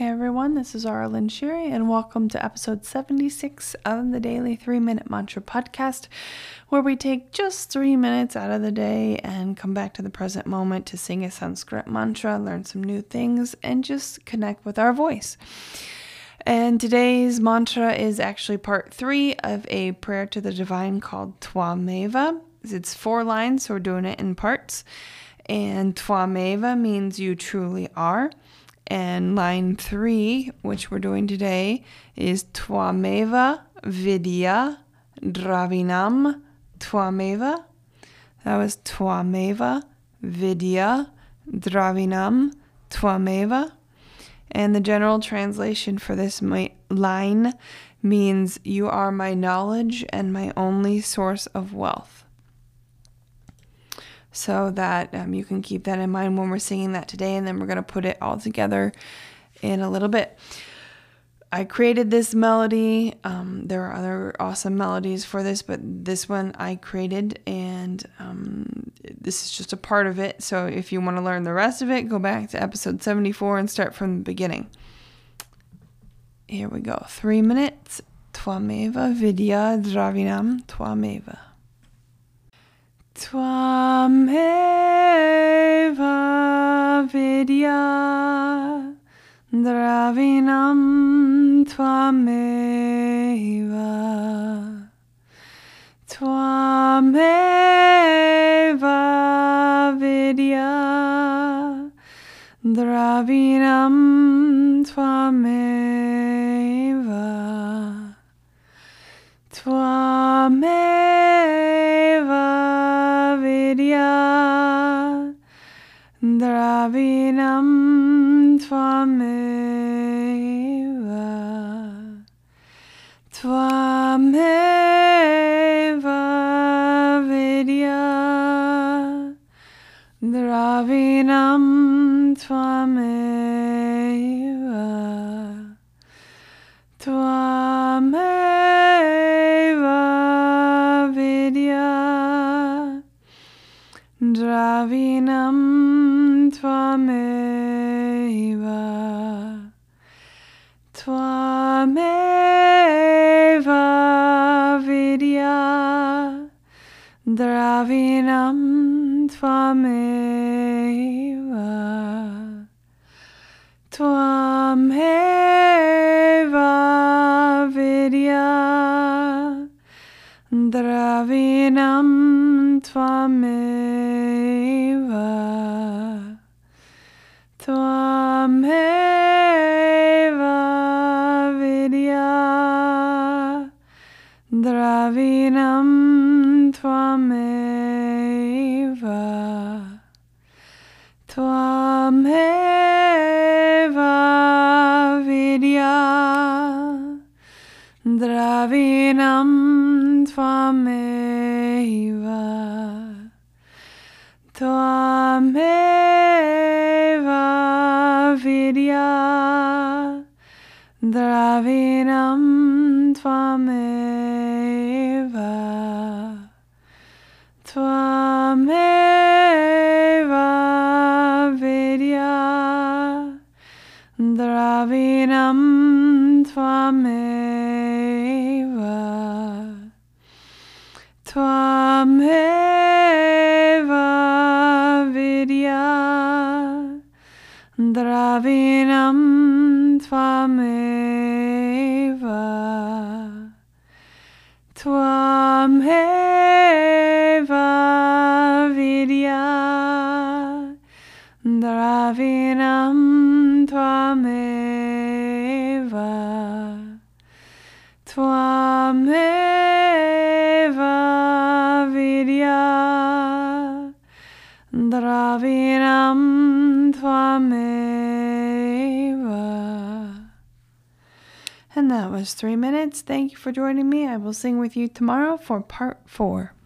Hey everyone, this is Aralyn Shiri and welcome to episode 76 of the Daily 3-Minute Mantra Podcast, where we take just 3 minutes out of the day and come back to the present moment to sing a Sanskrit mantra, learn some new things, and just connect with our voice. And today's mantra is actually part 3 of a prayer to the divine called Twameva. It's 4 lines, so we're doing it in parts. And Twameva means you truly are. And line 3, which we're doing today, is Twameva Vidya Dravinam Twameva. That was Twameva Vidya Dravinam Twameva. And the general translation for this line means, you are my knowledge and my only source of wealth. So that you can keep that in mind when we're singing that today, and then we're going to put it all together in a little bit. I created this melody. There are other awesome melodies for this, but this one I created, and this is just a part of it. So if you want to learn the rest of it, go back to episode 74 and start from the beginning. Here we go. 3 minutes. Twameva Vidya Dravinam Twameva. Twameva Vidya Dravinam Twameva. Twameva Vidya Dravinam Twameva. Dravinam Twameva. Twameva Vidya Dravinam Twameva. Twameva Vidya Dravinam Twameva. Twameva Vidya Dravinam Twameva. Twameva Vidya Dravinam Twameva. Twameva Vidya Dravinam Twameva. Twameva Vidya Dravinam Twameva. Twameva Vidya Dravinam Twameva. Twameva Vidya Dravinam Twameva. Twameva Vidya Dravinam Twameva. Twameva Vidya Dravinam Twameva. Twameva Vidya Dravinam Twameva. And that was 3 minutes. Thank you for joining me. I will sing with you tomorrow for part 4.